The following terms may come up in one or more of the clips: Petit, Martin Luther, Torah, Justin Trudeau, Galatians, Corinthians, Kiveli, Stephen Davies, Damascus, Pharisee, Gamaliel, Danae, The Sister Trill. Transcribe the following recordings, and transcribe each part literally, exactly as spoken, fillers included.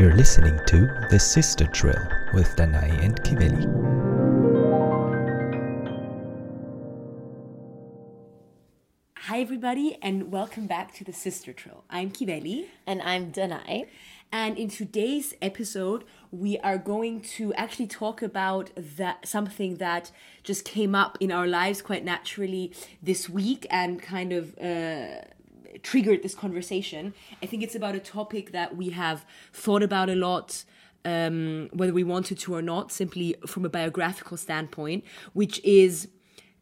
You're listening to The Sister Trill with Danae and Kiveli. Hi everybody and welcome back to The Sister Trill. I'm Kiveli. And I'm Danae. And in today's episode, we are going to actually talk about that something that just came up in our lives quite naturally this week and kind of... Uh, triggered this conversation. I think it's about a topic that we have thought about a lot, um, whether we wanted to or not, simply from a biographical standpoint, which is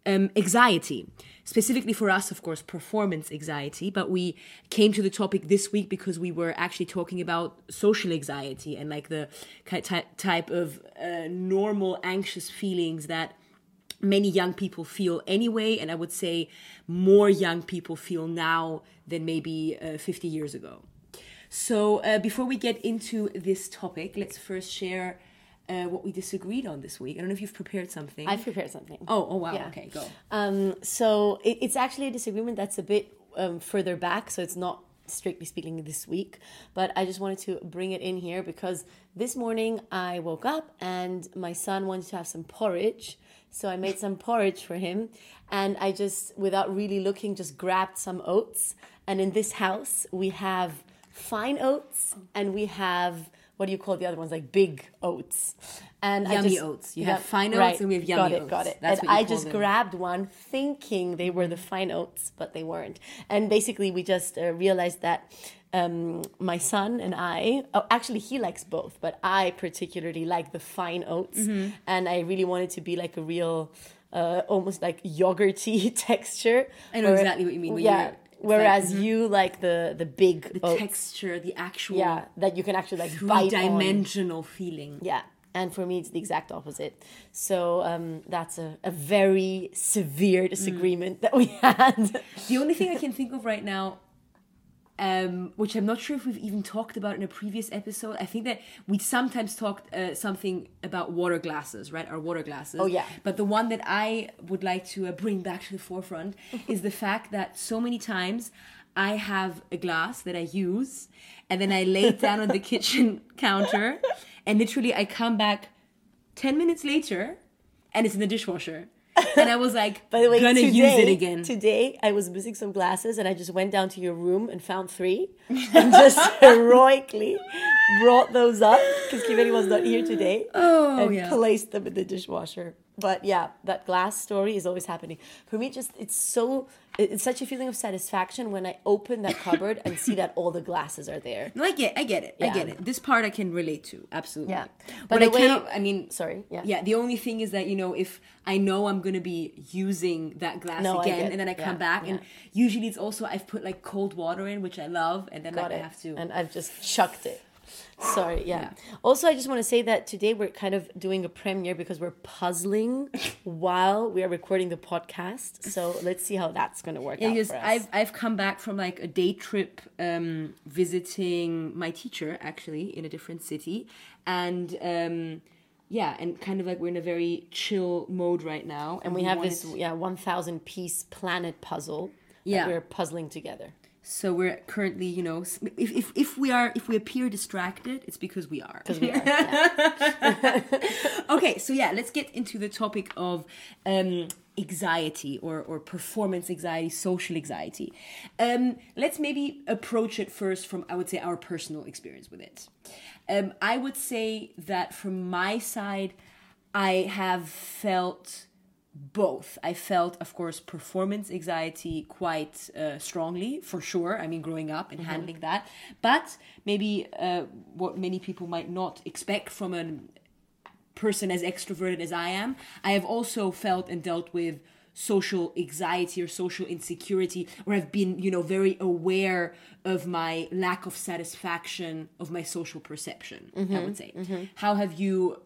um, anxiety. Specifically for us, of course, performance anxiety, but we came to the topic this week because we were actually talking about social anxiety and like the type of uh, normal anxious feelings that many young people feel anyway, and I would say more young people feel now than maybe uh, fifty years ago. So uh, before we get into this topic, let's first share uh, what we disagreed on this week. I don't know if you've prepared something. I've prepared something. Oh, oh wow. Yeah. Okay, go. Um, so it, it's actually a disagreement that's a bit um, further back, so it's not strictly speaking this week, but I just wanted to bring it in here because this morning I woke up and my son wanted to have some porridge. So I made some porridge for him and I just, without really looking, just grabbed some oats. And in this house, we have fine oats and we have, what do you call the other ones? Like big oats. And yummy I just, oats. You yeah, have fine oats right, and we have yummy oats. Got it, got it. That's and I just them. grabbed one thinking they were the fine oats, but they weren't. And basically we just uh, realized that um, my son and I, oh, actually he likes both, but I particularly like the fine oats. Mm-hmm. And I really wanted to be like a real, uh, almost like yogurty texture. I know where, exactly what you mean. When yeah. Whereas like, you like the, the big The oats. texture, the actual... Yeah, that you can actually like bite three-dimensional on. feeling. Yeah, and for me it's the exact opposite. So um, that's a, a very severe disagreement mm. that we had. The only thing I can think of right now, um, which I'm not sure if we've even talked about in a previous episode, I think that we sometimes talked uh, something about water glasses, right? Our water glasses. Oh, yeah. But the one that I would like to uh, bring back to the forefront is the fact that so many times I have a glass that I use and then I lay it down on the kitchen counter and literally I come back ten minutes later and it's in the dishwasher. And I was like, by the way, gonna today, use it again. Today, I was missing some glasses and I just went down to your room and found three and just heroically brought those up because Kiveli was not here today oh, and yeah. placed them in the dishwasher. But yeah, that glass story is always happening. For me, just it's so it's such a feeling of satisfaction when I open that cupboard and see that all the glasses are there. No, I get, I get it, yeah. I get it. This part I can relate to, absolutely. Yeah, but, but I way, cannot. I mean, sorry. Yeah. yeah, the only thing is that you know if I know I'm gonna be using that glass no, again, and then I yeah, come back, yeah. and usually it's also I've put like cold water in, which I love, and then like, I have to, and I've just chucked it. Sorry, yeah. yeah. Also, I just want to say that today we're kind of doing a premiere because we're puzzling while we are recording the podcast. So let's see how that's going to work yeah, out for us. I've, I've come back from like a day trip um, visiting my teacher, actually, in a different city. And um, yeah, and kind of like we're in a very chill mode right now. And, and we, we have this yeah one thousand piece planet puzzle yeah. that we're puzzling together. So we're currently, you know, if if if we are if we appear distracted, it's because we are. Because we are. Yeah. Okay, so yeah, let's get into the topic of um, anxiety or or performance anxiety, social anxiety. Um, let's maybe approach it first from I would say our personal experience with it. Um, I would say that from my side, I have felt. Both. I felt, of course, performance anxiety quite uh, strongly, for sure. I mean, growing up and mm-hmm. handling that. But maybe uh, what many people might not expect from a person as extroverted as I am, I have also felt and dealt with social anxiety or social insecurity, or I've been, you know, very aware of my lack of satisfaction of my social perception, mm-hmm. I would say. Mm-hmm. How have you...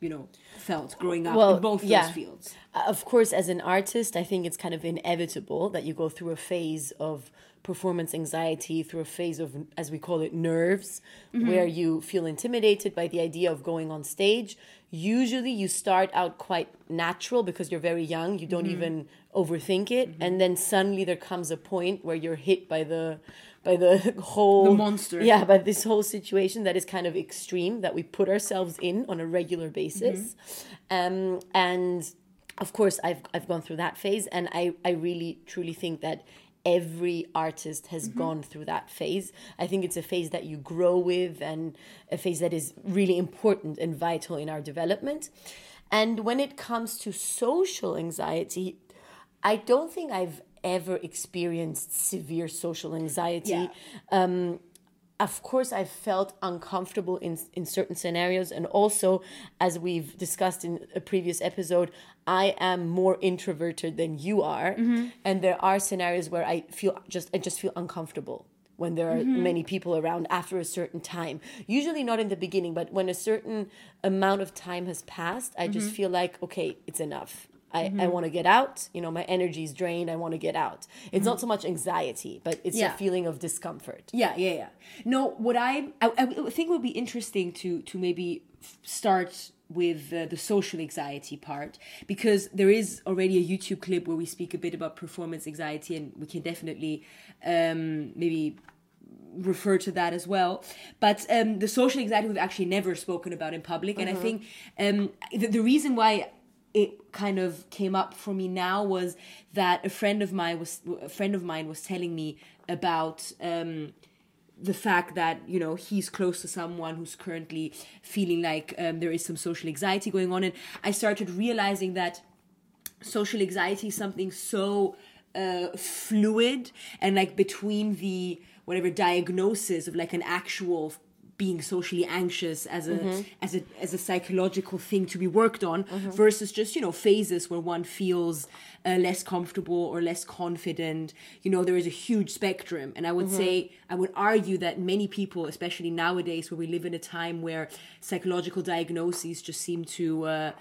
you know, felt growing up well, in both yeah. those fields. Of course, as an artist, I think it's kind of inevitable that you go through a phase of performance anxiety, through a phase of, as we call it, nerves, mm-hmm. where you feel intimidated by the idea of going on stage. Usually you start out quite natural because you're very young. You don't mm-hmm. even overthink it. Mm-hmm. And then suddenly there comes a point where you're hit by the by the whole... The monster. Yeah, by this whole situation that is kind of extreme, that we put ourselves in on a regular basis. Mm-hmm. Um, and of course, I've I've gone through that phase, and I, I really, truly think that every artist has mm-hmm. gone through that phase. I think it's a phase that you grow with, and a phase that is really important and vital in our development. And when it comes to social anxiety, I don't think I've ever experienced severe social anxiety. Yeah. Um, of course, I've felt uncomfortable in, in certain scenarios. And also, as we've discussed in a previous episode, I am more introverted than you are. Mm-hmm. And there are scenarios where I feel just I just feel uncomfortable when there are mm-hmm. many people around after a certain time. Usually not in the beginning, but when a certain amount of time has passed, I mm-hmm. just feel like, okay, it's enough. I, mm-hmm. I want to get out. You know, my energy is drained. I want to get out. It's mm-hmm. not so much anxiety, but it's yeah. a feeling of discomfort. Yeah, yeah, yeah. No, what I, I, I think would be interesting to, to maybe start with uh, the social anxiety part, because there is already a YouTube clip where we speak a bit about performance anxiety, and we can definitely um, maybe refer to that as well. But um, the social anxiety we've actually never spoken about in public. Mm-hmm. And I think um, the, the reason why it kind of came up for me now was that a friend of mine was a friend of mine was telling me about um, the fact that, you know, he's close to someone who's currently feeling like um, there is some social anxiety going on, and I started realizing that social anxiety is something so uh, fluid, and like between the whatever diagnosis of like an actual being socially anxious as a mm-hmm. as a as a psychological thing to be worked on mm-hmm. versus just, you know, phases where one feels uh, less comfortable or less confident. You know, there is a huge spectrum, and I would mm-hmm. say I would argue that many people, especially nowadays, where we live in a time where psychological diagnoses just seem to uh,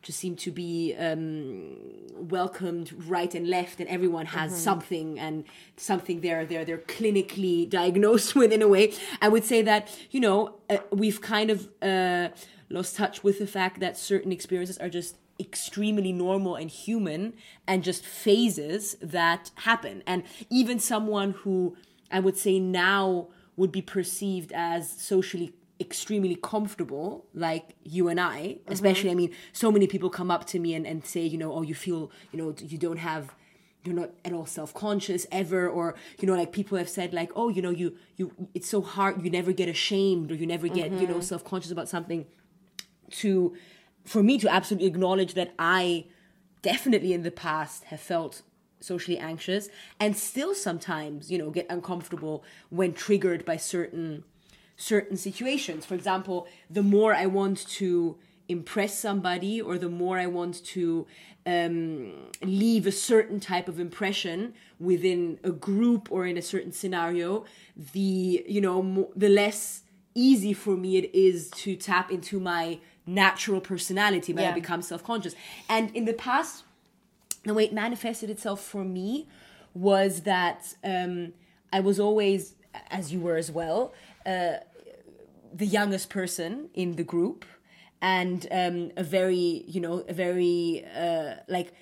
just seem to be um, welcomed right and left, and everyone has mm-hmm. something and something they're, they're, they're clinically diagnosed with in a way. I would say that, you know, uh, we've kind of uh, lost touch with the fact that certain experiences are just extremely normal and human, and just phases that happen. And even someone who I would say now would be perceived as socially extremely comfortable, like you and I, especially, mm-hmm. I mean, so many people come up to me and, and say, you know, oh, you feel, you know, you don't have, you're not at all self-conscious ever, or, you know, like people have said like, oh, you know, you, you, it's so hard, you never get ashamed, or you never get, mm-hmm. you know, self-conscious about something. To, for me to absolutely acknowledge that I definitely in the past have felt socially anxious, and still sometimes, you know, get uncomfortable when triggered by certain certain situations. For example, the more I want to impress somebody, or the more I want to um, leave a certain type of impression within a group or in a certain scenario, the, you know, mo- the less easy for me it is to tap into my natural personality when yeah. I become self-conscious. And in the past, the way it manifested itself for me was that um, I was always, as you were as well, Uh, the youngest person in the group, and um, a very, you know, a very, uh, like,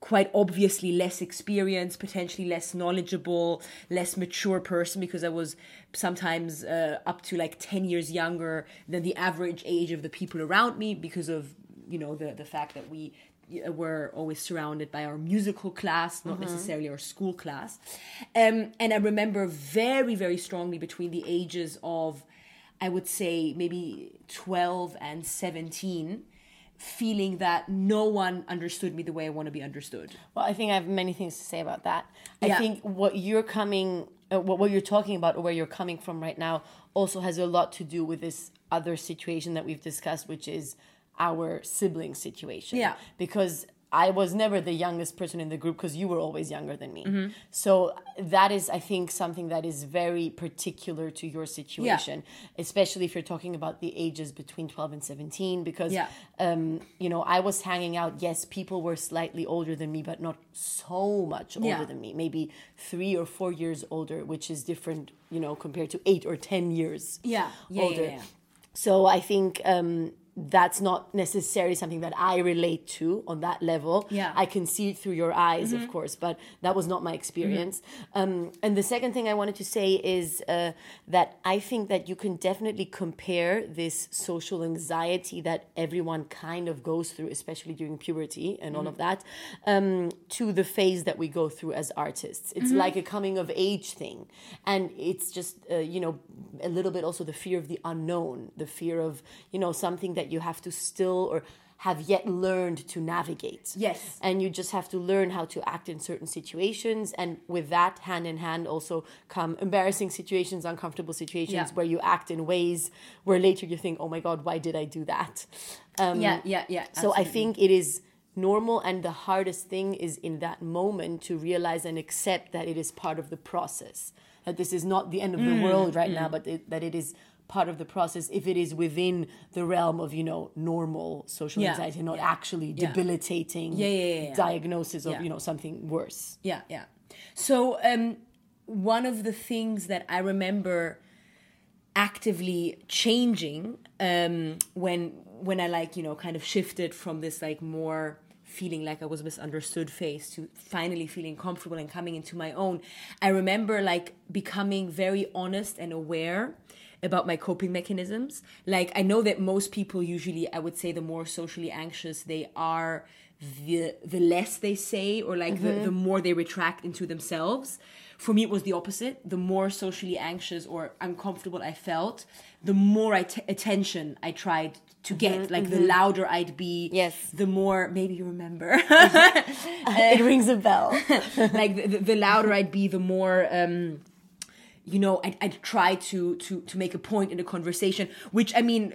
quite obviously less experienced, potentially less knowledgeable, less mature person, because I was sometimes uh, up to, like, ten years younger than the average age of the people around me, because of, you know, the, the fact that we were always surrounded by our musical class, not mm-hmm. necessarily our school class. Um, and I remember very, very strongly between the ages of, I would say, maybe twelve and seventeen, feeling that no one understood me the way I want to be understood. Well, I think I have many things to say about that. I yeah. think what you're coming, uh, what, what you're talking about, or where you're coming from right now, also has a lot to do with this other situation that we've discussed, which is our sibling situation. Yeah. Because I was never the youngest person in the group, because you were always younger than me. Mm-hmm. So that is, I think, something that is very particular to your situation, yeah. especially if you're talking about the ages between twelve and seventeen, because, yeah. um, you know, I was hanging out. Yes, people were slightly older than me, but not so much older yeah. than me, maybe three or four years older, which is different, you know, compared to eight or ten years yeah. Yeah, older. Yeah, yeah, yeah. So I think um, that's not necessarily something that I relate to on that level. Yeah. I can see it through your eyes, mm-hmm. of course, but that was not my experience. Mm-hmm. Um, and the second thing I wanted to say is uh, that I think that you can definitely compare this social anxiety that everyone kind of goes through, especially during puberty and mm-hmm. all of that, um, to the phase that we go through as artists. It's mm-hmm. like a coming of age thing. And it's just, uh, you know, a little bit also the fear of the unknown, the fear of, you know, something that you have to still or have yet learned to navigate. Yes. And you just have to learn how to act in certain situations. And with that, hand in hand also come embarrassing situations, uncomfortable situations yeah. where you act in ways where later you think, oh my God, why did I do that? Um, yeah, yeah, yeah. Absolutely. So I think it is normal, and the hardest thing is in that moment to realize and accept that it is part of the process. That this is not the end of mm, the world right mm. now, but it, that it is part of the process if it is within the realm of, you know, normal social yeah. anxiety, not yeah. actually yeah. debilitating yeah, yeah, yeah, yeah. diagnosis of, yeah. you know, something worse. Yeah, yeah. So um, one of the things that I remember actively changing um, when, when I, like, you know, kind of shifted from this, like, more feeling like I was misunderstood phase to finally feeling comfortable and coming into my own, I remember, like, becoming very honest and aware about my coping mechanisms. Like, I know that most people usually, I would say, the more socially anxious they are, the the less they say, or like mm-hmm. the, the more they retract into themselves. For me, it was the opposite. The more socially anxious or uncomfortable I felt, the more I t- attention I tried to get. Mm-hmm. Like, mm-hmm. the louder I'd be, yes. the more, maybe you remember. It rings a bell. Like, the, the louder I'd be, the more... Um, you know, I'd, I'd try to, to, to make a point in a conversation, which, I mean,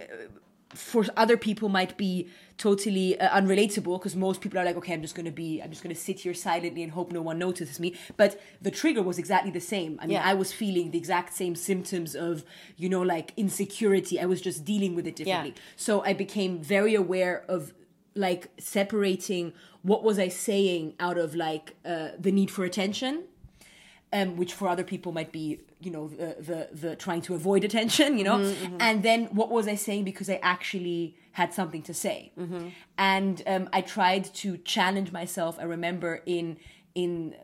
for other people might be totally uh, unrelatable, because most people are like, okay, I'm just going to be, I'm just going to sit here silently and hope no one notices me. But the trigger was exactly the same. I mean, yeah. I was feeling the exact same symptoms of, you know, like, insecurity. I was just dealing with it differently. Yeah. So I became very aware of, like, separating what was I saying out of, like, uh, the need for attention. Um, which for other people might be, you know, the, the, the trying to avoid attention, you know. Mm-hmm, mm-hmm. And then what was I saying because I actually had something to say. Mm-hmm. And um, I tried to challenge myself. I remember in in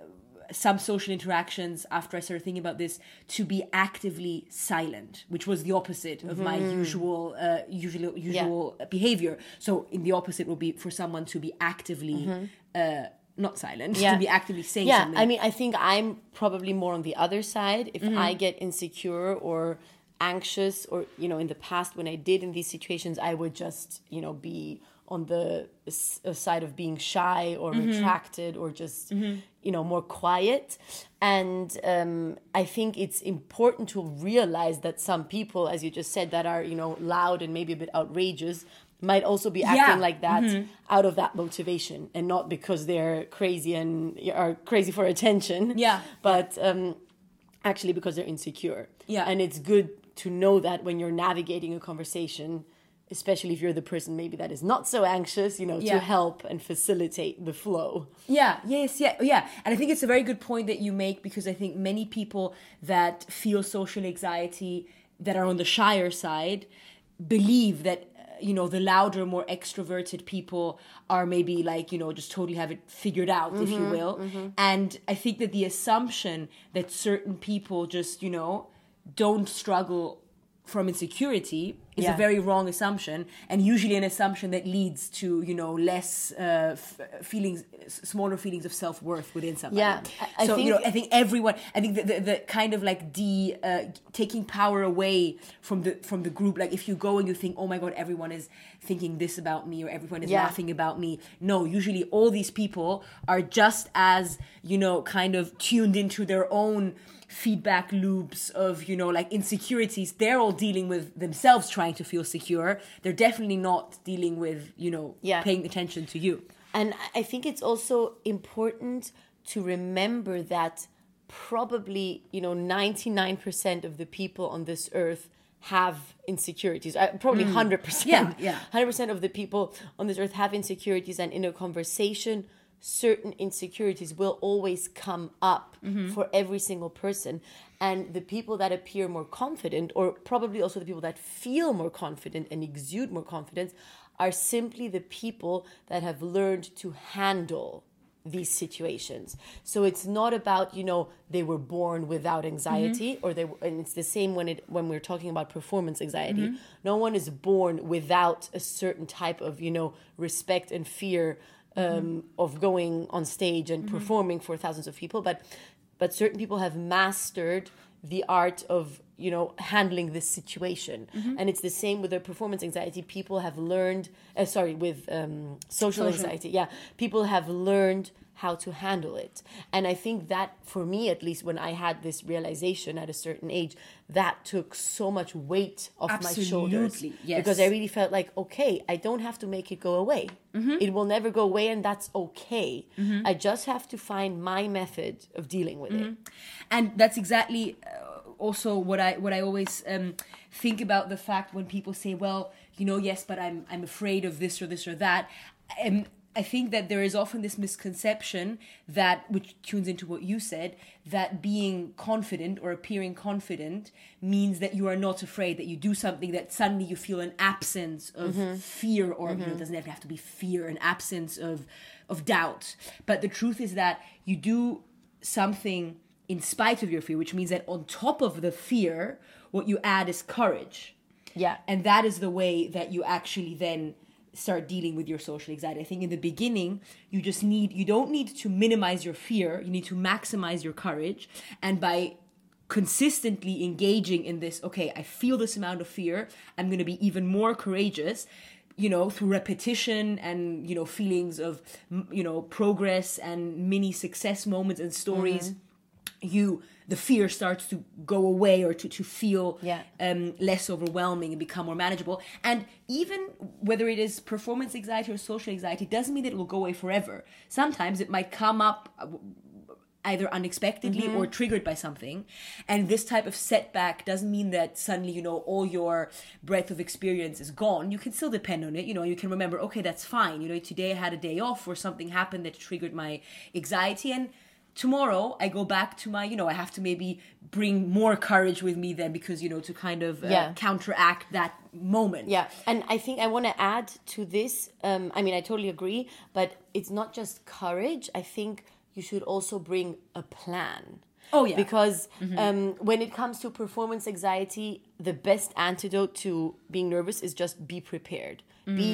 some social interactions, after I started thinking about this, to be actively silent, which was the opposite of mm-hmm. my usual uh, usual usual yeah. behavior. So in the opposite would be for someone to be actively mm-hmm. uh not silent, yeah. to be actively saying yeah. something. Yeah, I mean, I think I'm probably more on the other side. If mm-hmm. I get insecure or anxious, or, you know, in the past when I did in these situations, I would just, you know, be on the s- side of being shy or mm-hmm. retracted or just, mm-hmm. you know, more quiet. And um, I think it's important to realize that some people, as you just said, that are, you know, loud and maybe a bit outrageous, might also be acting yeah. like that mm-hmm. out of that motivation, and not because they're crazy and are crazy for attention, yeah. but um, actually because they're insecure. Yeah. And it's good to know that when you're navigating a conversation, especially if you're the person maybe that is not so anxious, you know, yeah. to help and facilitate the flow. Yeah, yes, yeah, yeah. And I think it's a very good point that you make, because I think many people that feel social anxiety, that are on the shyer side, believe that, you know, the louder, more extroverted people are maybe, like, you know, just totally have it figured out, mm-hmm, if you will. Mm-hmm. And I think that the assumption that certain people just, you know, don't struggle from insecurity is yeah. a very wrong assumption, and usually an assumption that leads to, you know, less uh, f- feelings, smaller feelings of self-worth within somebody. Yeah, I, so I think, you know, I think everyone, I think the, the, the kind of like de uh, taking power away from the from the group. Like, if you go and you think, oh my God, everyone is thinking this about me, or everyone is yeah. laughing about me. No, usually all these people are just as, you know, kind of tuned into their own feedback loops of, you know, like, insecurities. They're all dealing with themselves trying to feel secure. They're definitely not dealing with, you know, yeah. paying attention to you. And I think it's also important to remember that probably, you know, ninety-nine percent of the people on this earth have insecurities. Uh, probably mm. one hundred percent. Yeah, yeah. one hundred percent of the people on this earth have insecurities, and in a conversation, certain insecurities will always come up mm-hmm. for every single person. And the people that appear more confident, or probably also the people that feel more confident and exude more confidence, are simply the people that have learned to handle these situations. So it's not about, you know, they were born without anxiety mm-hmm. or they were, and it's the same when it when we're talking about performance anxiety. Mm-hmm. No one is born without a certain type of, you know, respect and fear um, mm-hmm. of going on stage and mm-hmm. performing for thousands of people, but but certain people have mastered the art of, you know, handling this situation. Mm-hmm. And it's the same with their performance anxiety. People have learned, uh, sorry, with um, social, social anxiety. Yeah. People have learned how to handle it. And I think that, for me at least, when I had this realization at a certain age, that took so much weight off Absolutely. my shoulders. Absolutely, yes. Because I really felt like, okay, I don't have to make it go away. Mm-hmm. It will never go away, and that's okay. Mm-hmm. I just have to find my method of dealing with mm-hmm. it. And that's exactly... Uh, also what I what I always um, think about, the fact when people say, well, you know, yes, but I'm I'm afraid of this or this or that. And I think that there is often this misconception that, which tunes into what you said, that being confident or appearing confident means that you are not afraid, that you do something, that suddenly you feel an absence of mm-hmm. fear, or mm-hmm. you know, it doesn't have to be fear, an absence of of doubt. But the truth is that you do something in spite of your fear, which means that on top of the fear, what you add is courage. Yeah. And that is the way that you actually then start dealing with your social anxiety. I think in the beginning, you just need, you don't need to minimize your fear. You need to maximize your courage. And by consistently engaging in this, okay, I feel this amount of fear, I'm going to be even more courageous, you know, through repetition and, you know, feelings of, you know, progress and mini success moments and stories. Mm-hmm. You, the fear starts to go away, or to, to feel yeah. um, less overwhelming and become more manageable. And even whether it is performance anxiety or social anxiety, doesn't mean that it will go away forever. Sometimes it might come up either unexpectedly mm-hmm. or triggered by something. And this type of setback doesn't mean that suddenly, you know, all your breadth of experience is gone. You can still depend on it. You know, you can remember, okay, that's fine. You know, today I had a day off or something happened that triggered my anxiety, and tomorrow I go back to my, you know, I have to maybe bring more courage with me then, because, you know, to kind of uh, yeah. counteract that moment. Yeah. And I think I want to add to this. Um, I mean, I totally agree, but it's not just courage. I think you should also bring a plan. Oh, yeah. Because mm-hmm. um, when it comes to performance anxiety, the best antidote to being nervous is just be prepared. Mm-hmm. Be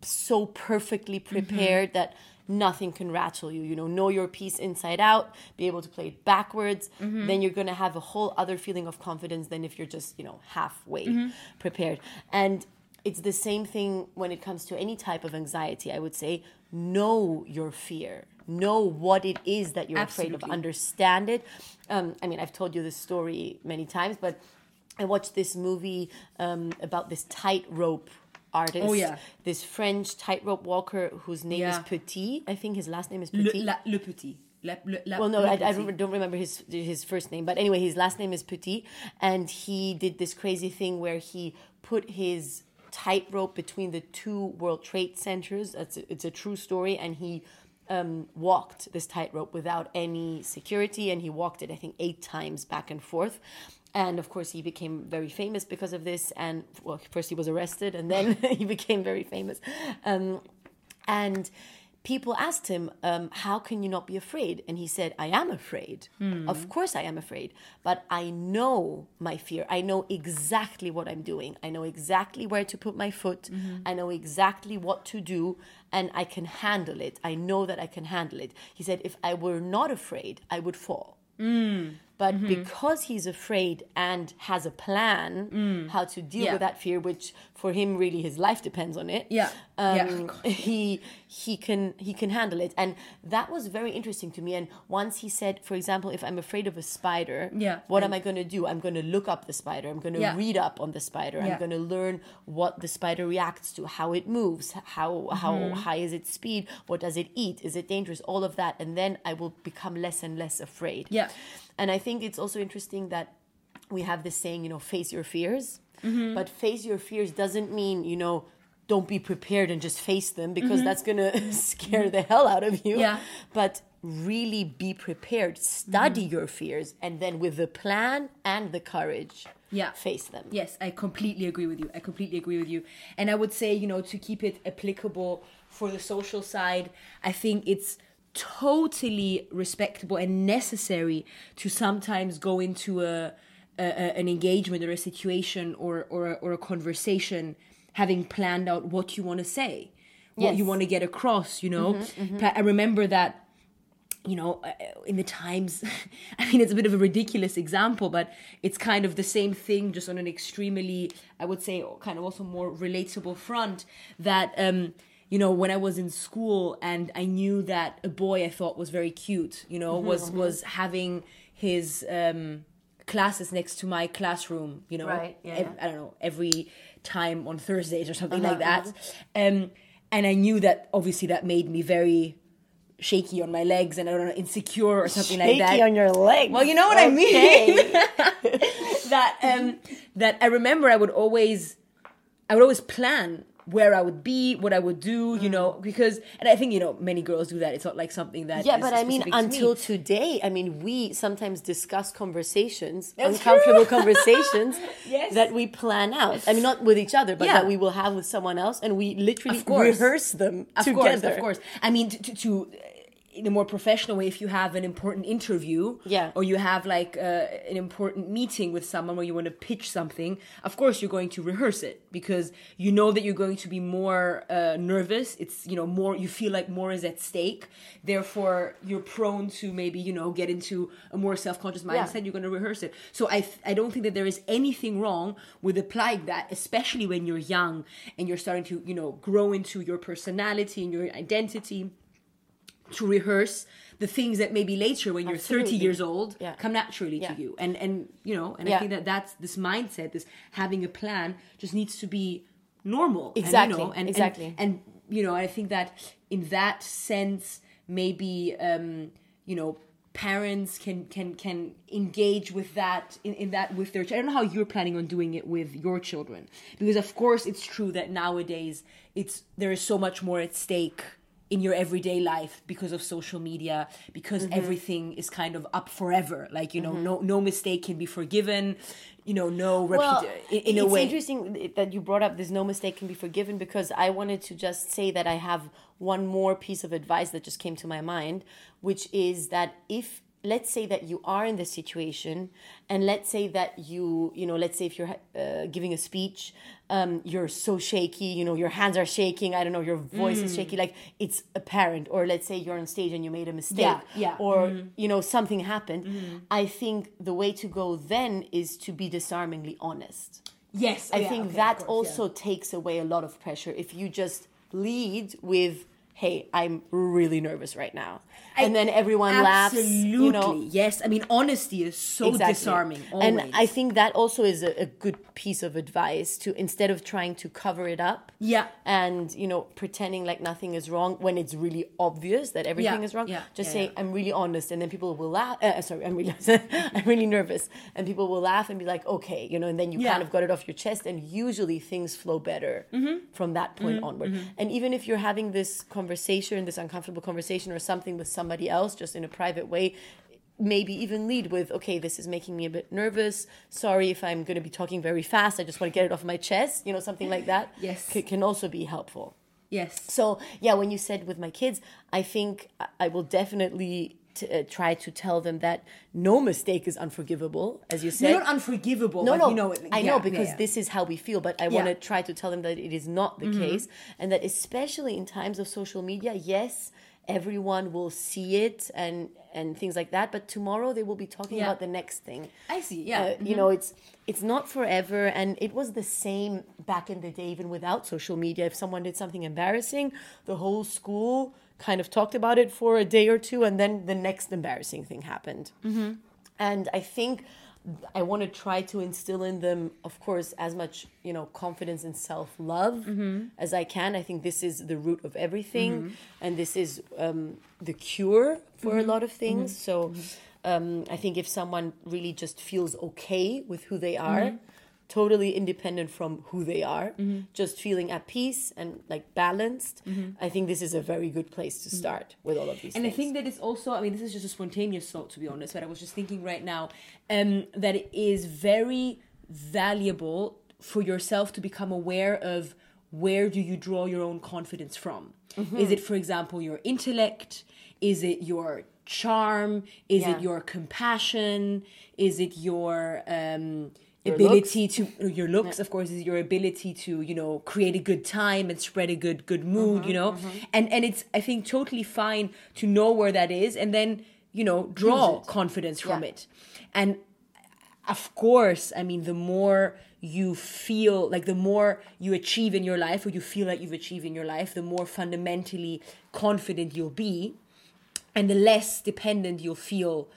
so perfectly prepared mm-hmm. that nothing can rattle you. You know, know your piece inside out, be able to play it backwards. Mm-hmm. Then you're going to have a whole other feeling of confidence than if you're just, you know, halfway mm-hmm. prepared. And it's the same thing when it comes to any type of anxiety, I would say. Know your fear. Know what it is that you're Absolutely. afraid of. Understand it. Um, I mean, I've told you this story many times, but I watched this movie um, about this tightrope artist, oh, yeah. this French tightrope walker whose name yeah. is Petit. I think his last name is Petit. Le, la, le Petit. La, le, la, well, no, I, I don't remember his his first name, but anyway, his last name is Petit, and he did this crazy thing where he put his tightrope between the two World Trade Centers. It's a, it's a true story, and he um, walked this tightrope without any security, and he walked it, I think, eight times back and forth. And of course, he became very famous because of this. And well, first he was arrested, and then he became very famous. Um, and people asked him, um, how can you not be afraid? And he said, I am afraid. Mm. Of course I am afraid. But I know my fear. I know exactly what I'm doing. I know exactly where to put my foot. Mm-hmm. I know exactly what to do. And I can handle it. I know that I can handle it. He said, if I were not afraid, I would fall. Mm. But mm-hmm. because he's afraid and has a plan mm. how to deal yeah. with that fear, which for him really his life depends on it. Yeah. Um, yeah. he he can he can handle it. And that was very interesting to me. And once he said, for example, if I'm afraid of a spider, yeah. what am I going to do? I'm going to look up the spider. I'm going to yeah. read up on the spider. Yeah. I'm going to learn what the spider reacts to, how it moves, how mm-hmm. how high is its speed, what does it eat, is it dangerous, all of that. And then I will become less and less afraid. Yeah. And I think it's also interesting that we have this saying, you know, face your fears. Mm-hmm. But face your fears doesn't mean, you know, don't be prepared and just face them, because mm-hmm. that's going to scare the hell out of you. Yeah. But really be prepared, study mm-hmm. your fears, and then with the plan and the courage, yeah. face them. Yes, I completely agree with you. I completely agree with you. And I would say, you know, to keep it applicable for the social side, I think it's totally respectable and necessary to sometimes go into a, a, a an engagement or a situation or or a, or a conversation having planned out what you want to say, what yes. you want to get across, you know. Mm-hmm, mm-hmm. I remember that, you know, in the times, I mean, it's a bit of a ridiculous example, but it's kind of the same thing, just on an extremely, I would say, kind of also more relatable front, that, um, you know, when I was in school and I knew that a boy I thought was very cute, you know, mm-hmm, was, mm-hmm. was having his um, classes next to my classroom, you know, right, yeah, ev- yeah. I don't know, every time on Thursdays or something uh-huh, like that. Uh-huh. Um, and I knew that obviously that made me very shaky on my legs and I don't know, insecure or something shaky like that. Shaky on your legs. Well, you know what okay. I mean? that um, that I remember I would always, I would always plan where I would be, what I would do, you know, because, and I think, you know, many girls do that. It's not like something that yeah, is but I mean, until me. Today, I mean, we sometimes discuss conversations, That's uncomfortable true. conversations yes. that we plan out. I mean, not with each other, but yeah. that we will have with someone else, and we literally rehearse them of together. Of course, of course. I mean, to... to, to in a more professional way, if you have an important interview yeah. or you have like uh, an important meeting with someone where you want to pitch something, of course you're going to rehearse it because you know that you're going to be more uh, nervous. It's, you know, more, you feel like more is at stake. Therefore, you're prone to maybe, you know, get into a more self-conscious mindset. Yeah. You're going to rehearse it. So I, th- I don't think that there is anything wrong with applying that, especially when you're young and you're starting to, you know, grow into your personality and your identity, to rehearse the things that maybe later when you're Absolutely. thirty years old yeah. come naturally yeah. to you. And, and you know, and yeah. I think that that's this mindset, this having a plan just needs to be normal. Exactly. And, you know, and, exactly. And, and, you know, I think that in that sense, maybe, um, you know, parents can, can, can engage with that in, in that with their children. I don't know how you're planning on doing it with your children, because of course it's true that nowadays it's, there is so much more at stake in your everyday life because of social media, because mm-hmm. everything is kind of up forever. Like, you know, mm-hmm. no no mistake can be forgiven, you know, no... Repu- well, in, in a it's way. Interesting that you brought up this no mistake can be forgiven, because I wanted to just say that I have one more piece of advice that just came to my mind, which is that if, let's say that you are in this situation, and let's say that you, you know, let's say if you're uh, giving a speech, um, you're so shaky, you know, your hands are shaking, I don't know, your voice mm. is shaky, like it's apparent, or let's say you're on stage and you made a mistake, yeah, yeah. or, mm. you know, something happened. Mm. I think the way to go then is to be disarmingly honest. Yes. I yeah, think okay, that of course, also yeah. takes away a lot of pressure if you just lead with, hey, I'm really nervous right now. And I, then everyone absolutely. laughs. You know? Yes. I mean, honesty is so exactly. disarming. Always. And I think that also is a, a good piece of advice, to instead of trying to cover it up yeah. and, you know, pretending like nothing is wrong when it's really obvious that everything yeah. is wrong, yeah. just yeah, say, yeah. I'm really honest. And then people will laugh. Uh, sorry, I'm really, I'm really nervous. And people will laugh and be like, okay, you know, and then you yeah. kind of got it off your chest. And usually things flow better mm-hmm. from that point mm-hmm. onward. Mm-hmm. And even if you're having this conversation, conversation, this uncomfortable conversation or something with somebody else, just in a private way, maybe even lead with, okay, this is making me a bit nervous. Sorry if I'm going to be talking very fast. I just want to get it off my chest. You know, something like that. Yes. C- can also be helpful. Yes. So, yeah, when you said with my kids, I think I will definitely t- uh, try to tell them that no mistake is unforgivable, as you said. No, not unforgivable. No, no. You know, I yeah, know, because yeah, yeah. this is how we feel, but I yeah. want to try to tell them that it is not the mm-hmm. case, and that especially in times of social media, yes, everyone will see it and, and things like that, but tomorrow they will be talking yeah. about the next thing. I see, yeah. Uh, mm-hmm. You know, it's it's not forever, and it was the same back in the day, even without social media. If someone did something embarrassing, the whole school kind of talked about it for a day or two, and then the next embarrassing thing happened. Mm-hmm. And I think I want to try to instill in them, of course, as much, you know, confidence and self-love mm-hmm. as I can. I think this is the root of everything, mm-hmm. and this is um, the cure for mm-hmm. a lot of things. Mm-hmm. So um, I think if someone really just feels okay with who they are, mm-hmm. totally independent from who they are, mm-hmm. just feeling at peace and like balanced. Mm-hmm. I think this is a very good place to start mm-hmm. with all of these and things. And I think that it's also, I mean, this is just a spontaneous thought, to be honest, but I was just thinking right now um, that it is very valuable for yourself to become aware of where do you draw your own confidence from. Mm-hmm. Is it, for example, your intellect? Is it your charm? Is yeah. it your compassion? Is it your um, your ability looks? to your looks? Yeah. Of course, is your ability to, you know, create a good time and spread a good good mood. Mm-hmm, you know, mm-hmm. and and it's, I think, totally fine to know where that is, and then, you know, draw confidence from yeah. it. And of course, I mean, the more you feel like the more you achieve in your life, or you feel like you've achieved in your life, the more fundamentally confident you'll be. And the less dependent you'll feel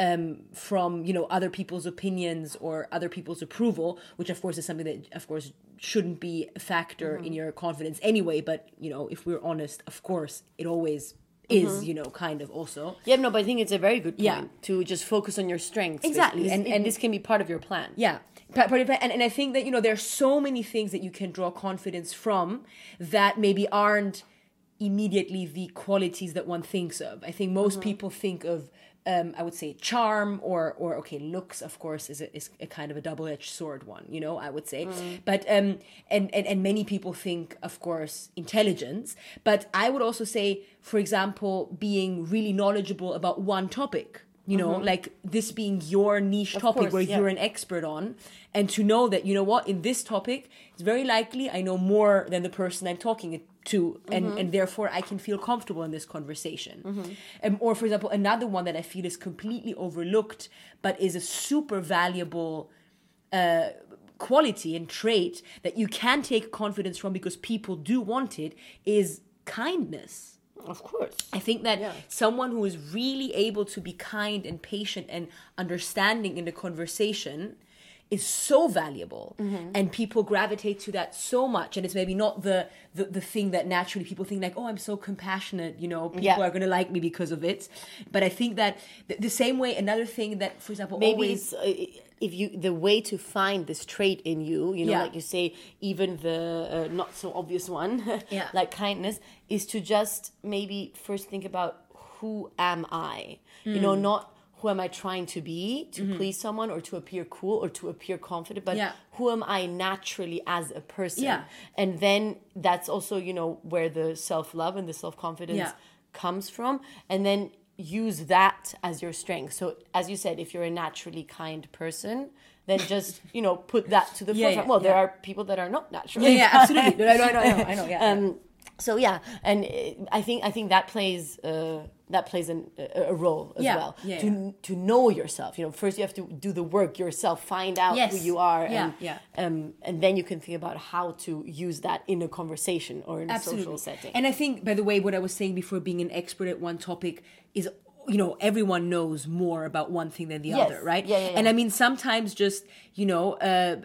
um, from, you know, other people's opinions or other people's approval, which of course is something that, of course, shouldn't be a factor mm-hmm. in your confidence anyway. But, you know, if we're honest, of course, it always is, mm-hmm. you know, kind of also. Yeah, no, but I think it's a very good point yeah. to just focus on your strengths. Exactly. And, and this can be part of your plan. Yeah. And, and I think that, you know, there are so many things that you can draw confidence from that maybe aren't immediately the qualities that one thinks of. I think most mm-hmm. people think of, um, I would say, charm or or okay, looks. Of course, is a, is a kind of a double-edged sword one. You know, I would say. Mm. But um, and, and and many people think, of course, intelligence. But I would also say, for example, being really knowledgeable about one topic. You know, mm-hmm. like this being your niche of topic course, where yeah. you're an expert on, and to know that, you know what, in this topic, it's very likely I know more than the person I'm talking to, and, mm-hmm. and therefore I can feel comfortable in this conversation. Mm-hmm. Um, or, for example, another one that I feel is completely overlooked, but is a super valuable uh, quality and trait that you can take confidence from because people do want it, is kindness. Of course. I think that yeah. someone who is really able to be kind and patient and understanding in a conversation is so valuable mm-hmm. and people gravitate to that so much. And it's maybe not the, the, the thing that naturally people think like, oh, I'm so compassionate, you know, people yeah. are going to like me because of it. But I think that the, the same way, another thing that, for example, maybe always... It's, uh, if you the way to find this trait in you, you know, yeah. like you say, even the uh, not so obvious one, yeah. like kindness, is to just maybe first think about who am I, mm. you know, not who am I trying to be to mm-hmm. please someone or to appear cool or to appear confident, but yeah. who am I naturally as a person? Yeah. And then that's also, you know, where the self-love and the self-confidence yeah. comes from. And then use that as your strength. So as you said, if you're a naturally kind person, then just, you know, put that to the yeah, forefront. Yeah, well, yeah. there are people that are not naturally yeah, yeah absolutely. No, no, no, no, I know, I know, yeah. Um, so yeah, and I think I think that plays uh, that plays an, a, a role as yeah, well. Yeah, to yeah. to know yourself, you know, first you have to do the work yourself, find out yes. who you are, yeah, and yeah. Um, and then you can think about how to use that in a conversation or in absolutely. A social setting. And I think, by the way, what I was saying before, being an expert at one topic is, you know, everyone knows more about one thing than the yes. other, right? Yeah, yeah, yeah. And I mean, sometimes just, you know, uh,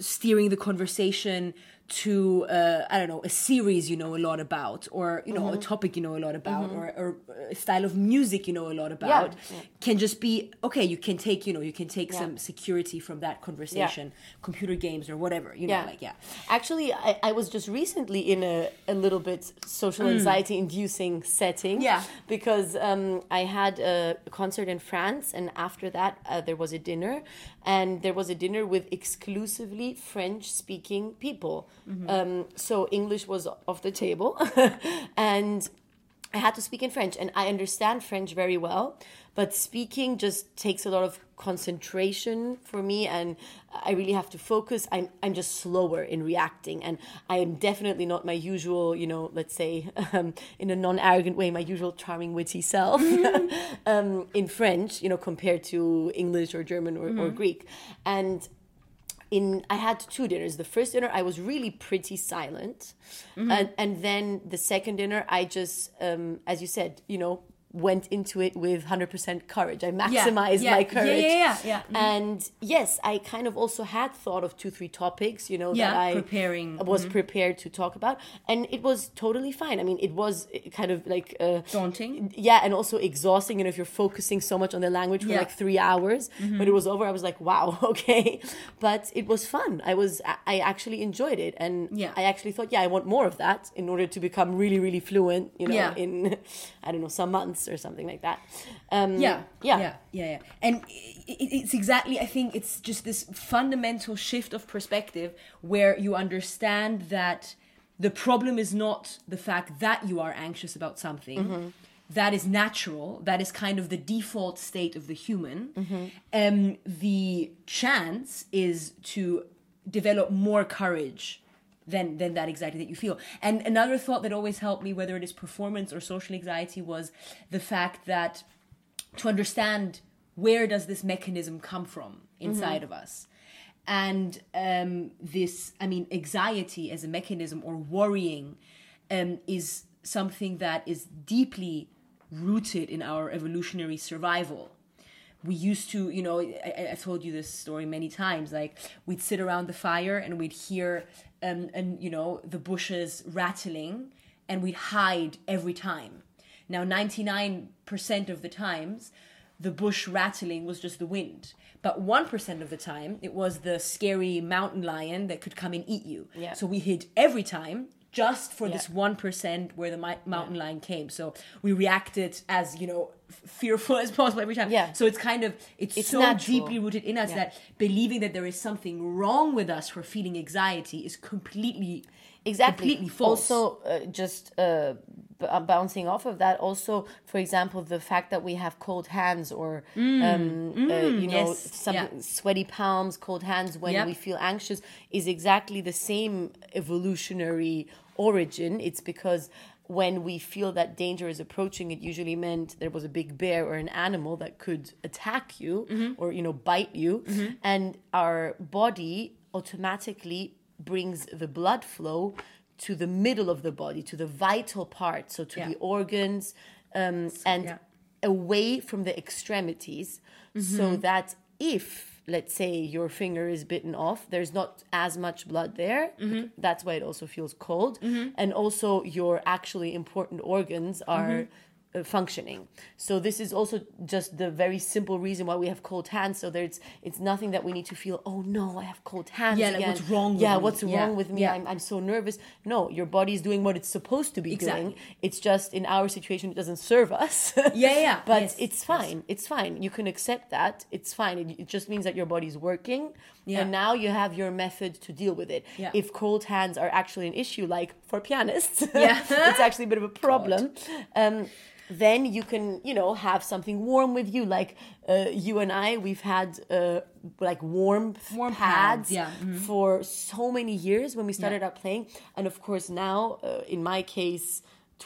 steering the conversation to uh, I don't know, a series you know a lot about, or you know mm-hmm. a topic you know a lot about, mm-hmm. or, or a style of music you know a lot about, yeah. Yeah. can just be okay. You can take you know you can take yeah. some security from that conversation, yeah. computer games or whatever you know yeah. like yeah. Actually, I, I was just recently in a a little bit social anxiety mm. inducing setting, yeah, because um, I had a concert in France, and after that uh, there was a dinner, and there was a dinner with exclusively French speaking people. Mm-hmm. Um, so English was off the table and I had to speak in French, and I understand French very well, but speaking just takes a lot of concentration for me, and I really have to focus. I'm I'm just slower in reacting, and I am definitely not my usual, you know, let's say um, in a non-arrogant way, my usual charming, witty self um, in French, you know, compared to English or German or, mm-hmm. or Greek. And In, I had two dinners. The first dinner, I was really pretty silent. Mm-hmm. And, and then the second dinner, I just, um, as you said, you know, went into it with one hundred percent courage. I maximized yeah, yeah, my courage. Yeah, yeah, yeah. yeah. Mm. And yes, I kind of also had thought of two, three topics, you know, yeah, that I preparing. was mm-hmm. prepared to talk about. And it was totally fine. I mean, it was kind of like... Uh, daunting. Yeah, and also exhausting. You know, if you're focusing so much on the language for yeah. like three hours, mm-hmm. when it was over, I was like, wow, okay. But it was fun. I was, I actually enjoyed it. And yeah. I actually thought, yeah, I want more of that in order to become really, really fluent, you know, yeah. in, I don't know, some months or something like that. Um, yeah, yeah, yeah, yeah, yeah. And it's exactly, I think it's just this fundamental shift of perspective where you understand that the problem is not the fact that you are anxious about something. Mm-hmm. That is natural. That is kind of the default state of the human. Mm-hmm. Um, the chance is to develop more courage Than, than that anxiety that you feel. And another thought that always helped me, whether it is performance or social anxiety, was the fact that to understand where does this mechanism come from inside mm-hmm. of us. And um, this, I mean, anxiety as a mechanism or worrying um, is something that is deeply rooted in our evolutionary survival. We used to, you know, I, I've told you this story many times, like we'd sit around the fire and we'd hear, um, and you know, the bushes rattling and we'd hide every time. Now, ninety-nine percent of the times, the bush rattling was just the wind. But one percent of the time, it was the scary mountain lion that could come and eat you. Yeah. So we hid every time just for yeah. this one percent where the mi- mountain yeah. lion came. So we reacted as, you know, fearful as possible every time. Yeah. So it's kind of, it's, it's so natural. Deeply rooted in us yeah. that believing that there is something wrong with us for feeling anxiety is completely, exactly. completely false. Also, uh, just uh, b- bouncing off of that, also, for example, the fact that we have cold hands or, mm. um, mm. Uh, you know, yes. some yeah. sweaty palms, cold hands when yep. we feel anxious is exactly the same evolutionary origin. It's because when we feel that danger is approaching, it usually meant there was a big bear or an animal that could attack you mm-hmm. or, you know, bite you. Mm-hmm. And our body automatically brings the blood flow to the middle of the body, to the vital part, so to yeah. the organs um, so, and yeah. away from the extremities mm-hmm. so that if... let's say your finger is bitten off, there's not as much blood there. Mm-hmm. That's why it also feels cold. Mm-hmm. And also your actually important organs are mm-hmm. functioning. So this is also just the very simple reason why we have cold hands. So there's it's nothing that we need to feel, oh no, I have cold hands yeah, again. Like what's wrong with yeah, me? What's yeah, what's wrong with me? Yeah. I'm, I'm so nervous. No, your body's doing what it's supposed to be exactly. doing. It's just in our situation, it doesn't serve us. yeah, yeah. But yes, it's fine. Yes. It's fine. You can accept that. It's fine. It, it just means that your body's working. Yeah. And now you have your method to deal with it. Yeah. If cold hands are actually an issue, like for pianists, yeah. it's actually a bit of a problem. Um, then you can, you know, have something warm with you. Like uh, you and I, we've had uh, like warm, warm pads, pads. Yeah. Mm-hmm. for so many years when we started yeah. out playing. And of course now, uh, in my case...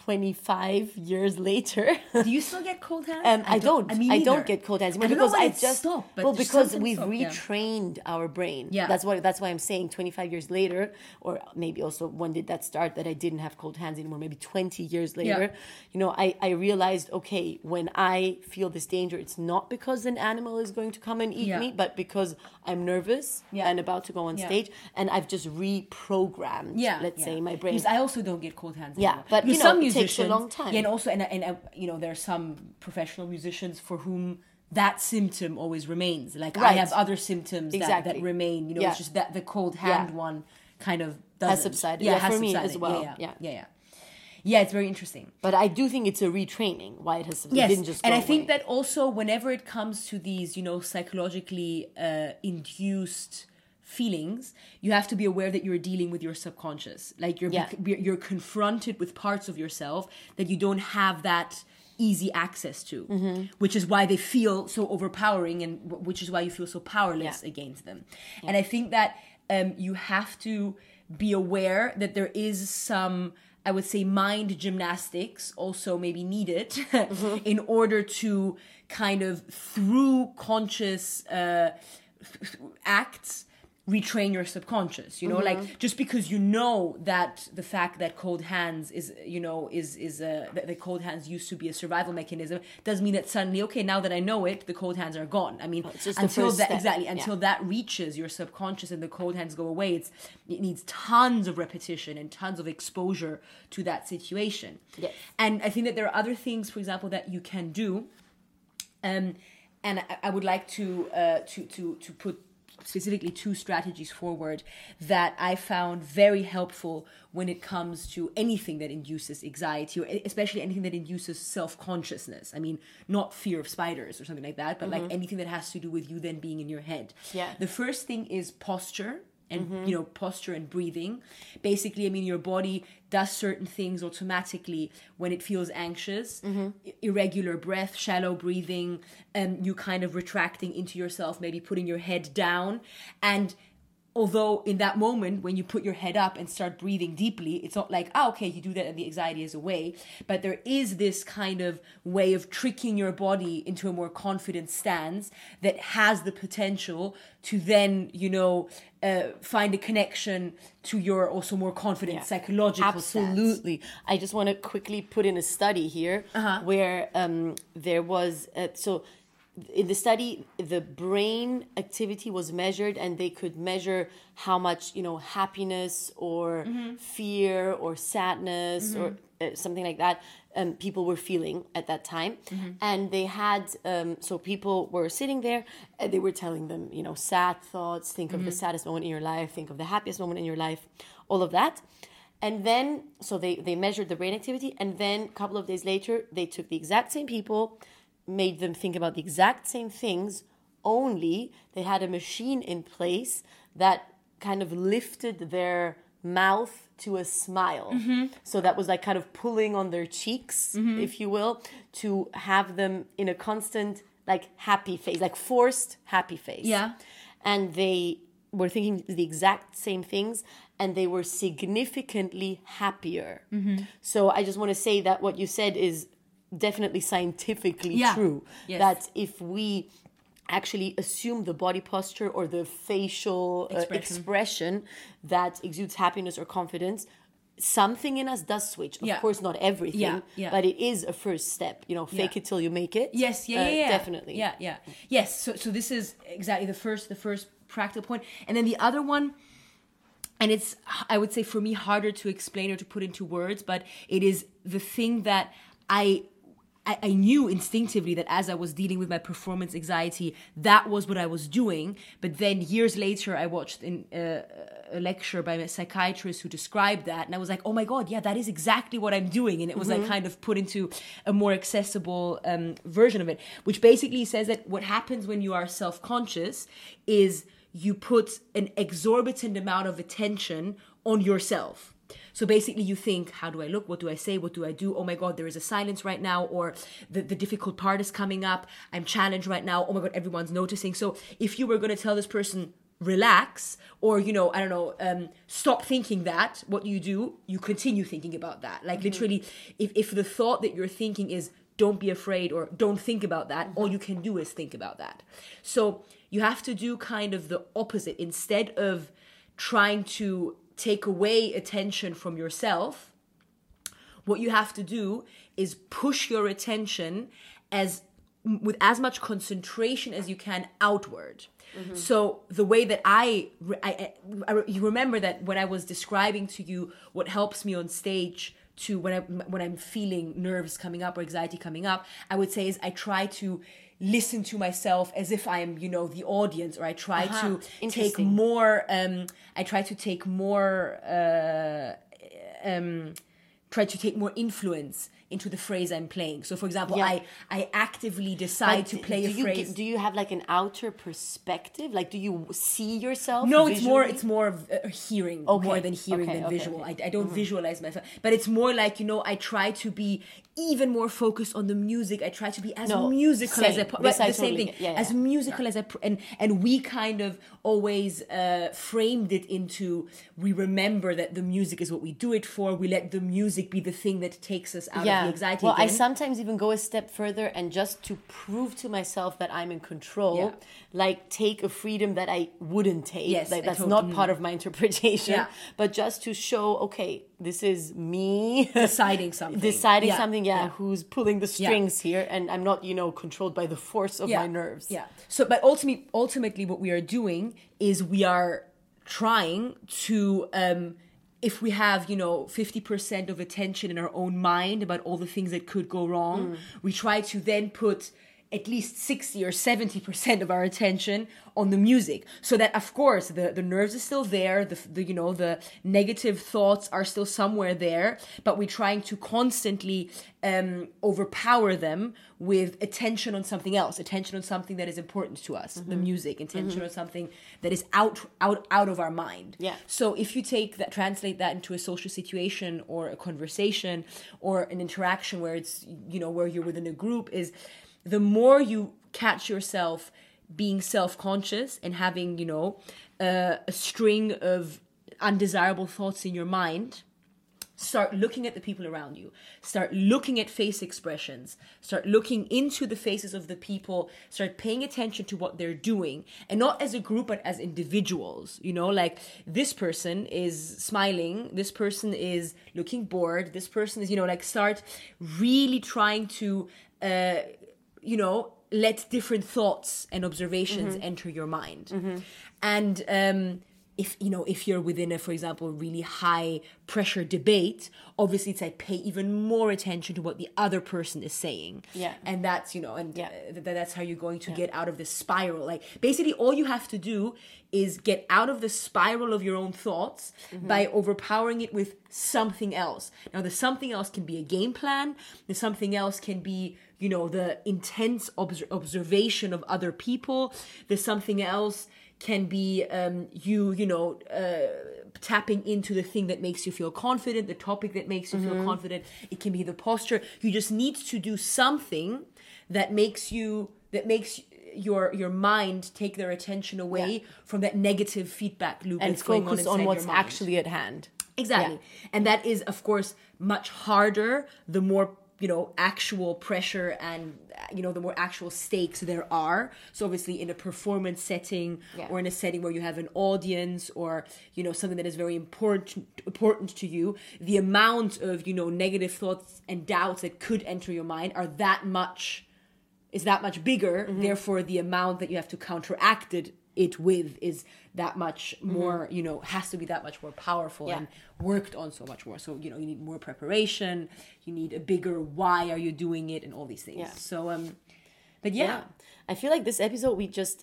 twenty-five years later. Do you still get cold hands? Um, I don't. I, mean, I don't get cold hands. I don't because know why I just stopped, but well, because we've stopped, retrained yeah. our brain. Yeah. That's what. That's why I'm saying twenty-five years later, or maybe also when did that start that I didn't have cold hands anymore? Maybe twenty years later. Yeah. You know, I, I realized, okay, when I feel this danger, it's not because an animal is going to come and eat yeah. me, but because I'm nervous yeah. and about to go on yeah. stage, and I've just reprogrammed, yeah. let's yeah. say, my brain. Because I also don't get cold hands anymore. Yeah, but you know, some it takes a long time. Yeah, and also, and, and uh, you know, there are some professional musicians for whom that symptom always remains. Like right. I have other symptoms exactly. that, that remain. You know, yeah. it's just that the cold hand yeah. one kind of doesn't. Has subsided. Yeah, yeah has for subsided. Me as well. Yeah, yeah, yeah. yeah, yeah. Yeah, it's very interesting. But I do think it's a retraining why it has yes. it didn't just go and I away. Think that also whenever it comes to these, you know, psychologically uh, induced feelings, you have to be aware that you're dealing with your subconscious. Like you're yeah. bec- you're confronted with parts of yourself that you don't have that easy access to, mm-hmm. which is why they feel so overpowering and w- which is why you feel so powerless yeah. against them. Yeah. And I think that um, you have to be aware that there is some... I would say mind gymnastics also maybe needed mm-hmm. in order to kind of through conscious uh, acts retrain your subconscious, you know, mm-hmm. like just because you know that the fact that cold hands is, you know, is is a the, the cold hands used to be a survival mechanism doesn't mean that suddenly, okay, now that I know it, the cold hands are gone. I mean, oh, until that step. exactly until yeah. that reaches your subconscious and the cold hands go away, it's it needs tons of repetition and tons of exposure to that situation. Yes. And I think that there are other things, for example, that you can do, um, and I, I would like to uh, to to to put. specifically two strategies forward that I found very helpful when it comes to anything that induces anxiety, or especially anything that induces self-consciousness. I mean, not fear of spiders or something like that, but mm-hmm. like anything that has to do with you then being in your head. Yeah. The first thing is posture. And, mm-hmm. you know, posture and breathing. Basically, I mean, your body does certain things automatically when it feels anxious. Mm-hmm. I- irregular breath, shallow breathing, and um, you kind of retracting into yourself, maybe putting your head down. And although in that moment, when you put your head up and start breathing deeply, it's not like, ah, oh, okay, you do that and the anxiety is away. But there is this kind of way of tricking your body into a more confident stance that has the potential to then, you know... Uh, find a connection to your also more confident yeah. psychological absolutely sense. I just want to quickly put in a study here uh-huh. where um, there was a, so in the study the brain activity was measured, and they could measure how much, you know, happiness or mm-hmm. fear or sadness mm-hmm. or uh, something like that um, people were feeling at that time mm-hmm. and they had um, so people were sitting there and they were telling them, you know, sad thoughts, think mm-hmm. of the saddest moment in your life, think of the happiest moment in your life, all of that. And then so they, they measured the brain activity, and then a couple of days later they took the exact same people, made them think about the exact same things, only they had a machine in place that kind of lifted their mouth to a smile. Mm-hmm. So that was like kind of pulling on their cheeks, mm-hmm. if you will, to have them in a constant like happy face, like forced happy face. Yeah. And they were thinking the exact same things, and they were significantly happier. Mm-hmm. So I just want to say that what you said is definitely scientifically yeah. true. Yes. That if we actually assume the body posture or the facial expression. Uh, expression that exudes happiness or confidence, something in us does switch. Of yeah. course, not everything, yeah. Yeah. but it is a first step. You know, fake yeah. it till you make it. Yes, yeah, uh, yeah, yeah. Definitely. Yeah, yeah. Yes, so so this is exactly the first the first practical point. And then the other one, and it's, I would say for me, harder to explain or to put into words, but it is the thing that I... I knew instinctively that as I was dealing with my performance anxiety, that was what I was doing. But then years later, I watched in, uh, a lecture by a psychiatrist who described that. And I was like, oh my God, yeah, that is exactly what I'm doing. And it was mm-hmm. like kind of put into a more accessible um, version of it, which basically says that what happens when you are self-conscious is you put an exorbitant amount of attention on yourself. So basically you think, how do I look? What do I say? What do I do? Oh my God, there is a silence right now, or the, the difficult part is coming up. I'm challenged right now. Oh my God, everyone's noticing. So if you were going to tell this person, relax, or, you know, I don't know, um, stop thinking that, what do you do? You continue thinking about that. Like mm-hmm. literally, if, if the thought that you're thinking is don't be afraid or don't think about that, mm-hmm. all you can do is think about that. So you have to do kind of the opposite. Instead of trying to take away attention from yourself, what you have to do is push your attention as with as much concentration as you can outward. Mm-hmm. So the way that I, I, I, you remember that when I was describing to you what helps me on stage to when I when I'm feeling nerves coming up or anxiety coming up, I would say is I try to listen to myself as if I am, you know, the audience, or I try uh-huh. to take more, um, I try to take more, uh, um, try to take more influence into the phrase I'm playing. So for example, yeah. I, I actively decide but to play a phrase. G- do you have like an outer perspective? Like, do you see yourself? No, visually? it's more, it's more of, uh, hearing okay. more than hearing okay, than okay, visual. Okay. I, I don't mm-hmm. visualize myself, but it's more like, you know, I try to be even more focused on the music. I try to be as no, musical same. as I, po- right, the I same totally thing, yeah, yeah. as musical yeah. as I, pr- and, and we kind of always, uh, framed it into, we remember that the music is what we do it for. We let the music be the thing that takes us out yeah. of yeah. the anxiety well, again. I sometimes even go a step further and just to prove to myself that I'm in control, yeah. like take a freedom that I wouldn't take. Yes, like, that's totally. Not part of my interpretation, yeah. but just to show, okay, this is me. Deciding something. Deciding yeah. something, yeah, yeah, who's pulling the strings yeah. here, and I'm not, you know, controlled by the force of yeah. my nerves. Yeah. So, but ultimately, ultimately what we are doing is we are trying to... Um, if we have, you know, fifty percent of attention in our own mind about all the things that could go wrong, mm. we try to then put at least sixty or seventy percent of our attention on the music. So that, of course, the, the nerves are still there, the, the you know, the negative thoughts are still somewhere there, but we're trying to constantly um, overpower them with attention on something else, attention on something that is important to us, mm-hmm. the music, attention mm-hmm. on something that is out, out, out of our mind. Yeah. So if you take that, translate that into a social situation or a conversation or an interaction where it's, you know, where you're within a group is... the more you catch yourself being self-conscious and having, you know, uh, a string of undesirable thoughts in your mind, start looking at the people around you. Start looking at face expressions. Start looking into the faces of the people. Start paying attention to what they're doing. And not as a group, but as individuals. You know, like this person is smiling. This person is looking bored. This person is, you know, like start really trying to... Uh, you know, let different thoughts and observations mm-hmm. enter your mind. Mm-hmm. And um, if, you know, if you're within a, for example, really high pressure debate, obviously it's like pay even more attention to what the other person is saying. Yeah. And that's, you know, and yeah. th- that's how you're going to yeah. get out of this spiral. Like basically all you have to do is get out of the spiral of your own thoughts mm-hmm. by overpowering it with something else. Now the something else can be a game plan. The something else can be, you know, the intense obs- observation of other people. The something else can be um, you, you know, uh, tapping into the thing that makes you feel confident, the topic that makes you mm-hmm. feel confident. It can be the posture. You just need to do something that makes you, that makes your your mind take their attention away yeah. from that negative feedback loop and that's going on inside your mind. And focus on what's actually at hand. Exactly. Yeah. And that is, of course, much harder the more... you know, actual pressure and, you know, the more actual stakes there are. So obviously in a performance setting yeah. or in a setting where you have an audience or, you know, something that is very important important to you, the amount of, you know, negative thoughts and doubts that could enter your mind are that much, is that much bigger. Mm-hmm. Therefore, the amount that you have to counteract it, it with is that much more, mm-hmm. you know, has to be that much more powerful yeah. and worked on so much more. So, you know, you need more preparation, you need a bigger why are you doing it and all these things. Yeah. So, um, but yeah. yeah. I feel like this episode, we just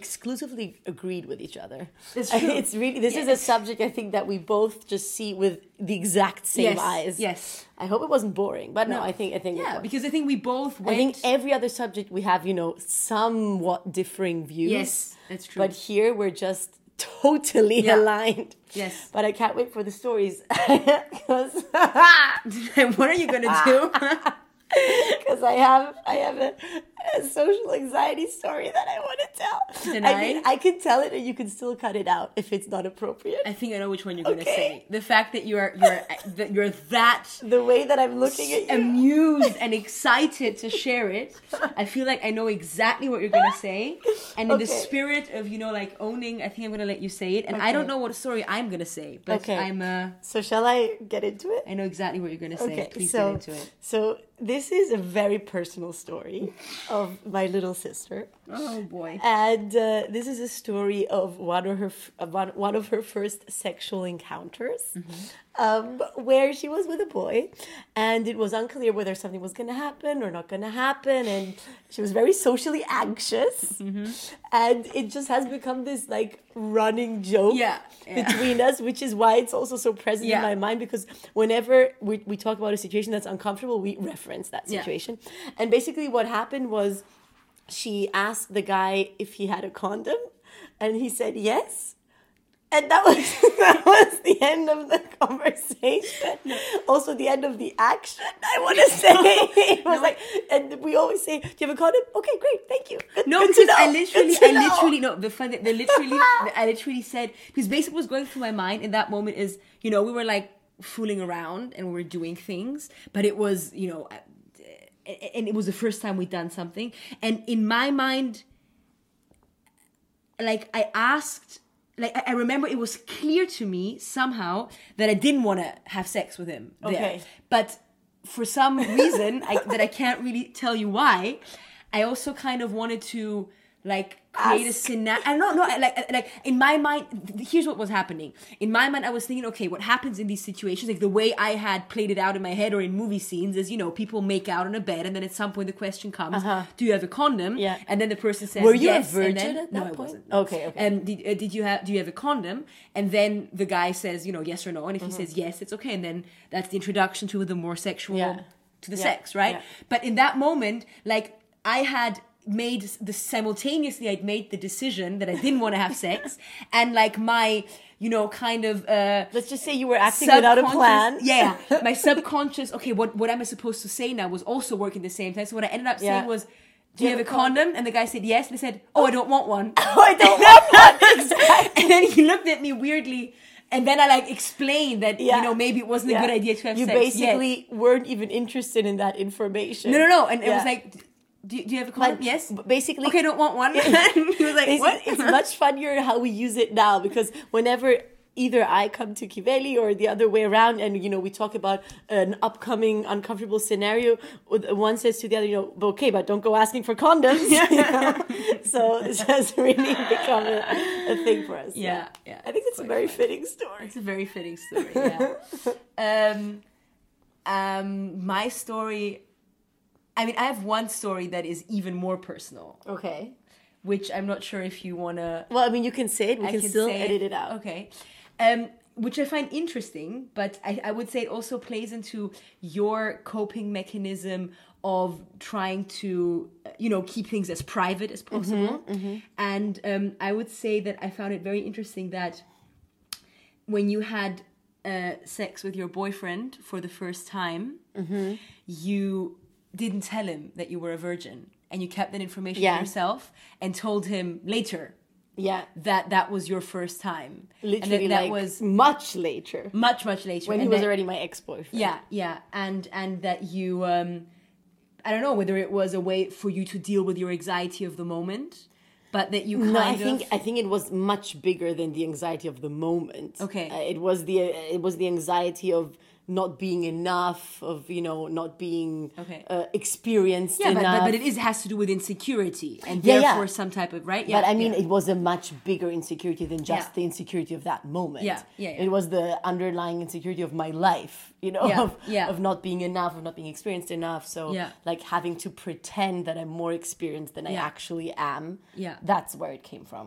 exclusively agreed with each other. It's true. It's really, this yes. is a subject I think that we both just see with the exact same yes. eyes. Yes. I hope it wasn't boring, but no, no I think I think yeah, because I think we both went... I think every other subject we have, you know, somewhat differing views. Yes, that's true. But here we're just totally yeah. aligned. Yes. But I can't wait for the stories. Because what are you gonna do? Because I have I have a, a social anxiety story that I want to tell. Danae? I mean, I can tell it and you can still cut it out if it's not appropriate. I think I know which one you're okay. going to say. The fact that you are you're that you're that the way that I'm looking at you, amused and excited to share it. I feel like I know exactly what you're going to say, and in okay. the spirit of, you know, like owning, I think I'm going to let you say it. And okay. I don't know what story I'm going to say, but okay. I'm uh, so shall I get into it? I know exactly what you're going to say. Okay. Please so, get into it. So this is a very personal story of my little sister. Oh boy! And uh, this is a story of one of her f- one of her first sexual encounters, mm-hmm. um, where she was with a boy, and it was unclear whether something was going to happen or not going to happen, and she was very socially anxious, mm-hmm. and it just has become this like running joke yeah, yeah. between us, which is why it's also so present yeah. in my mind, because whenever we we talk about a situation that's uncomfortable, we reference that situation. Yeah. And basically what happened was she asked the guy if he had a condom and he said yes. And that was that was the end of the conversation. No. Also the end of the action, I want to say. It was no. like, and we always say, "Do you have a condom?" Okay, great, thank you. Good, no, good because I literally, I know. literally, no, the fun, the literally, I literally said because basically what was going through my mind in that moment is, you know, we were like fooling around and we were doing things, but it was, you know, and it was the first time we'd done something. And in my mind, like I asked, like I remember it was clear to me somehow that I didn't want to have sex with him. There. Okay. But for some reason I, that I can't really tell you why, I also kind of wanted to like create Ask. a scenario. I don't know, like, like in my mind, here's what was happening. In my mind, I was thinking, okay, what happens in these situations, like the way I had played it out in my head or in movie scenes is, you know, people make out on a bed and then at some point the question comes, uh-huh. do you have a condom? Yeah. And then the person says, were you yes, a virgin then, at that no, point? I wasn't. No. Okay, okay. And did, uh, did you have, do you have a condom? And then the guy says, you know, yes or no. And if mm-hmm. he says yes, it's okay. And then that's the introduction to the more sexual, yeah. to the yeah. sex, right? Yeah. But in that moment, like I had... made the simultaneously I'd made the decision that I didn't want to have sex and like my, you know, kind of uh let's just say you were acting without a plan. Yeah. My subconscious, okay, what what am I supposed to say now was also working the same time. So what I ended up yeah. saying was, do you, you have, have a condom? condom? And the guy said yes, and I said, oh, I don't want one. Oh, I don't want one. Exactly. And then he looked at me weirdly. And then I like explained that, yeah. you know, maybe it wasn't yeah. a good idea to have you sex. You basically yet. weren't even interested in that information. No, no, no. And yeah. it was like, Do you, do you have a condom? Like, yes. Basically. Okay, I don't want one. Yeah. He was like, what? It's much funnier how we use it now, because whenever either I come to Kiveli or the other way around and, you know, we talk about an upcoming uncomfortable scenario, one says to the other, you know, okay, but don't go asking for condoms. Yeah. You know? So it has really become a, a thing for us. Yeah, yeah. yeah I think it's, it's a very funny. fitting story. It's a very fitting story, yeah. um, um, my story... I mean, I have one story that is even more personal. Okay. Which I'm not sure if you want to... Well, I mean, you can say it. We can, can still edit it. it out. Okay. Um, which I find interesting, but I, I would say it also plays into your coping mechanism of trying to, you know, keep things as private as possible. Mm-hmm, mm-hmm. And um, I would say that I found it very interesting that when you had uh, sex with your boyfriend for the first time, mm-hmm. you... didn't tell him that you were a virgin and you kept that information yeah. to yourself and told him later yeah. that that was your first time. Literally, and that, that like was much later. Much, much later. When and he was that, already my ex-boyfriend. Yeah, yeah. And and that you, um, I don't know whether it was a way for you to deal with your anxiety of the moment, but that you kind no, I think, of... I think it was much bigger than the anxiety of the moment. Okay. Uh, it was the uh, it was the anxiety of... not being enough, of, you know, not being okay. uh, experienced yeah, enough. Yeah, but, but, but it is, has to do with insecurity and yeah, therefore yeah. some type of, right? Yeah, but I mean, yeah. it was a much bigger insecurity than just yeah. the insecurity of that moment. Yeah, yeah, yeah. It was the underlying insecurity of my life, you know, yeah. Of, yeah. of not being enough, of not being experienced enough. So yeah. like having to pretend that I'm more experienced than yeah. I actually am. Yeah. That's where it came from.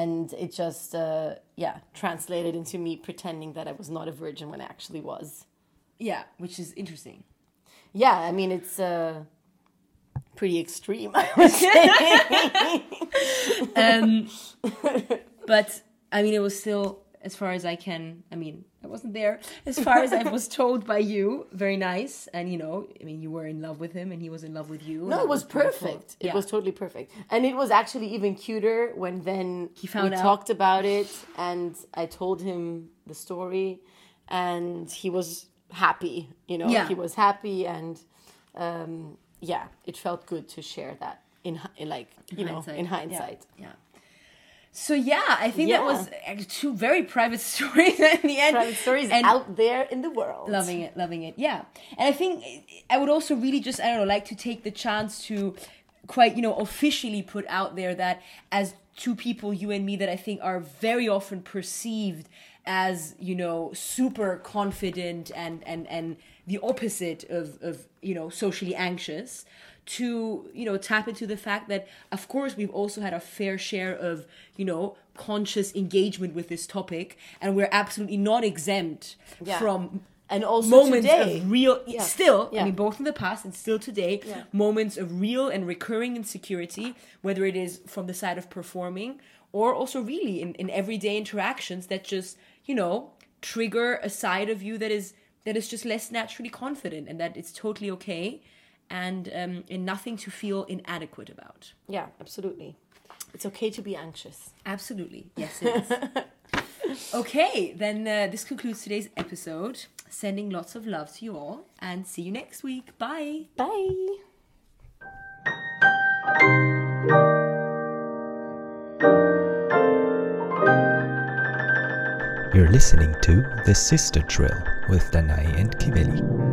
And it just, uh, yeah, translated into me pretending that I was not a virgin when I actually was. Yeah, which is interesting. Yeah, I mean, it's uh, pretty extreme, I would say. um, but, I mean, it was still, as far as I can, I mean, I wasn't there. As far as I was told by you, very nice. And, you know, I mean, you were in love with him and he was in love with you. No, it was, was perfect. It yeah. was totally perfect. And it was actually even cuter when then he found we out. talked about it and I told him the story and he was happy, you know, yeah. he was happy. And um, yeah, it felt good to share that in, in like, you in know, hindsight. in hindsight. Yeah. yeah. So yeah, I think yeah. that was two very private stories in the end. Private stories and out there in the world. Loving it, loving it, yeah. And I think I would also really just, I don't know, like to take the chance to quite, you know, officially put out there that as two people, you and me, that I think are very often perceived as, you know, super confident and, and, and the opposite of, of, you know, socially anxious, to, you know, tap into the fact that, of course, we've also had a fair share of, you know, conscious engagement with this topic, and we're absolutely not exempt yeah. from and also moments today. of real, yeah. still, yeah. I mean, both in the past and still today, yeah. moments of real and recurring insecurity, whether it is from the side of performing or also really in, in everyday interactions that just, you know, trigger a side of you that is that is just less naturally confident, and that it's totally okay. And, um, and nothing to feel inadequate about. Yeah, absolutely. It's okay to be anxious. Absolutely. Yes, it is. Okay, then uh, this concludes today's episode. Sending lots of love to you all, and see you next week. Bye. Bye. You're listening to The Sister Trill with Danae and Kiveli.